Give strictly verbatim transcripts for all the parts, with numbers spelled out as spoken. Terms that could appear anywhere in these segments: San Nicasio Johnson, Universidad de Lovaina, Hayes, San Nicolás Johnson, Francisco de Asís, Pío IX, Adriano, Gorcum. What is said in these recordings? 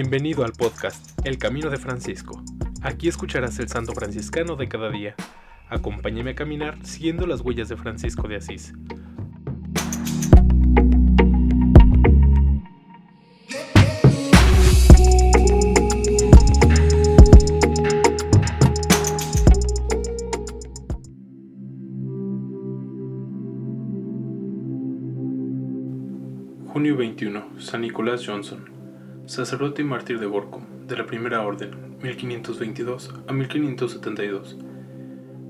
Bienvenido al podcast El Camino de Francisco. Aquí escucharás el santo franciscano de cada día. Acompáñame a caminar siguiendo las huellas de Francisco de Asís. Junio veintiuno, San Nicolás Johnson, sacerdote y mártir de Gorcum, de la Primera Orden, mil quinientos veintidós a mil quinientos setenta y dos,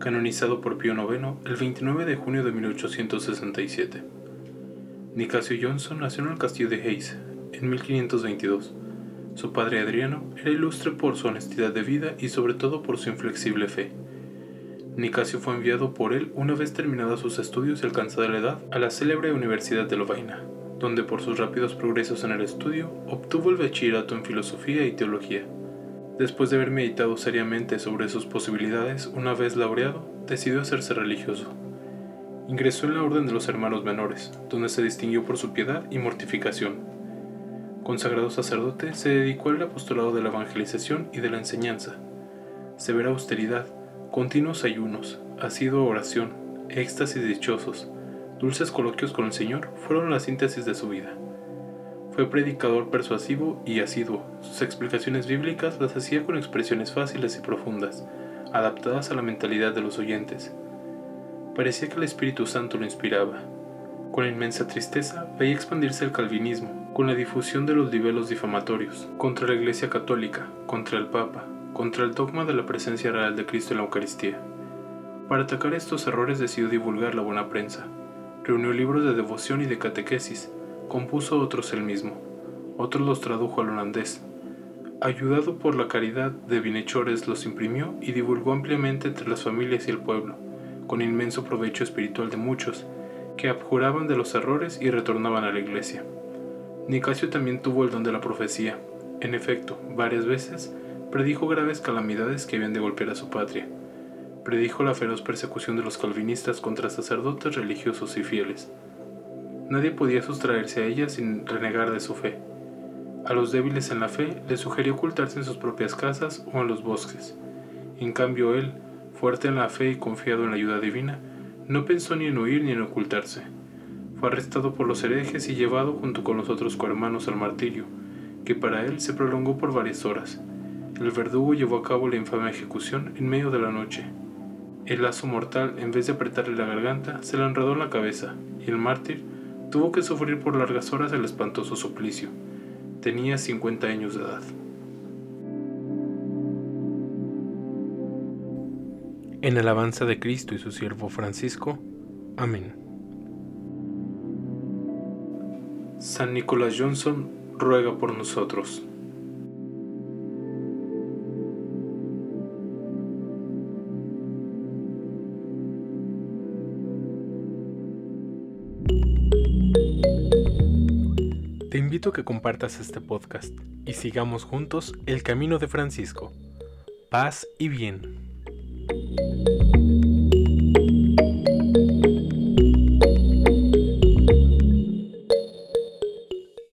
canonizado por Pío noveno el veintinueve de junio de mil ochocientos sesenta y siete. Nicasio Johnson nació en el castillo de Hayes en mil quinientos veintidós. Su padre Adriano era ilustre por su honestidad de vida y sobre todo por su inflexible fe. Nicasio fue enviado por él una vez terminados sus estudios y alcanzada la edad a la célebre Universidad de Lovaina, donde por sus rápidos progresos en el estudio obtuvo el bachillerato en filosofía y teología. Después de haber meditado seriamente sobre sus posibilidades, una vez laureado, decidió hacerse religioso. Ingresó en la Orden de los Hermanos Menores, donde se distinguió por su piedad y mortificación. Consagrado sacerdote, se dedicó al apostolado de la evangelización y de la enseñanza. Severa austeridad, continuos ayunos, asidua oración, éxtasis dichosos, dulces coloquios con el Señor fueron la síntesis de su vida. Fue predicador persuasivo y asiduo. Sus explicaciones bíblicas las hacía con expresiones fáciles y profundas, adaptadas a la mentalidad de los oyentes. Parecía que el Espíritu Santo lo inspiraba. Con inmensa tristeza veía expandirse el calvinismo, con la difusión de los libelos difamatorios, contra la Iglesia Católica, contra el Papa, contra el dogma de la presencia real de Cristo en la Eucaristía. Para atacar estos errores decidió divulgar la buena prensa. Reunió libros de devoción y de catequesis, compuso otros él mismo, otros los tradujo al holandés. Ayudado por la caridad de bienhechores los imprimió y divulgó ampliamente entre las familias y el pueblo, con inmenso provecho espiritual de muchos, que abjuraban de los errores y retornaban a la iglesia. Nicasio también tuvo el don de la profecía. En efecto, varias veces predijo graves calamidades que habían de golpear a su patria. Predijo la feroz persecución de los calvinistas contra sacerdotes religiosos y fieles. Nadie podía sustraerse a ella sin renegar de su fe. A los débiles en la fe les sugería ocultarse en sus propias casas o en los bosques. En cambio él, fuerte en la fe y confiado en la ayuda divina, no pensó ni en huir ni en ocultarse. Fue arrestado por los herejes y llevado junto con los otros cohermanos al martirio, que para él se prolongó por varias horas. El verdugo llevó a cabo la infame ejecución en medio de la noche. El lazo mortal, en vez de apretarle la garganta, se le enredó en la cabeza, y el mártir tuvo que sufrir por largas horas el espantoso suplicio. Tenía cincuenta años de edad. En alabanza de Cristo y su siervo Francisco. Amén. San Nicolás Johnson ruega por nosotros. Te invito a que compartas este podcast y sigamos juntos el camino de Francisco. Paz y bien.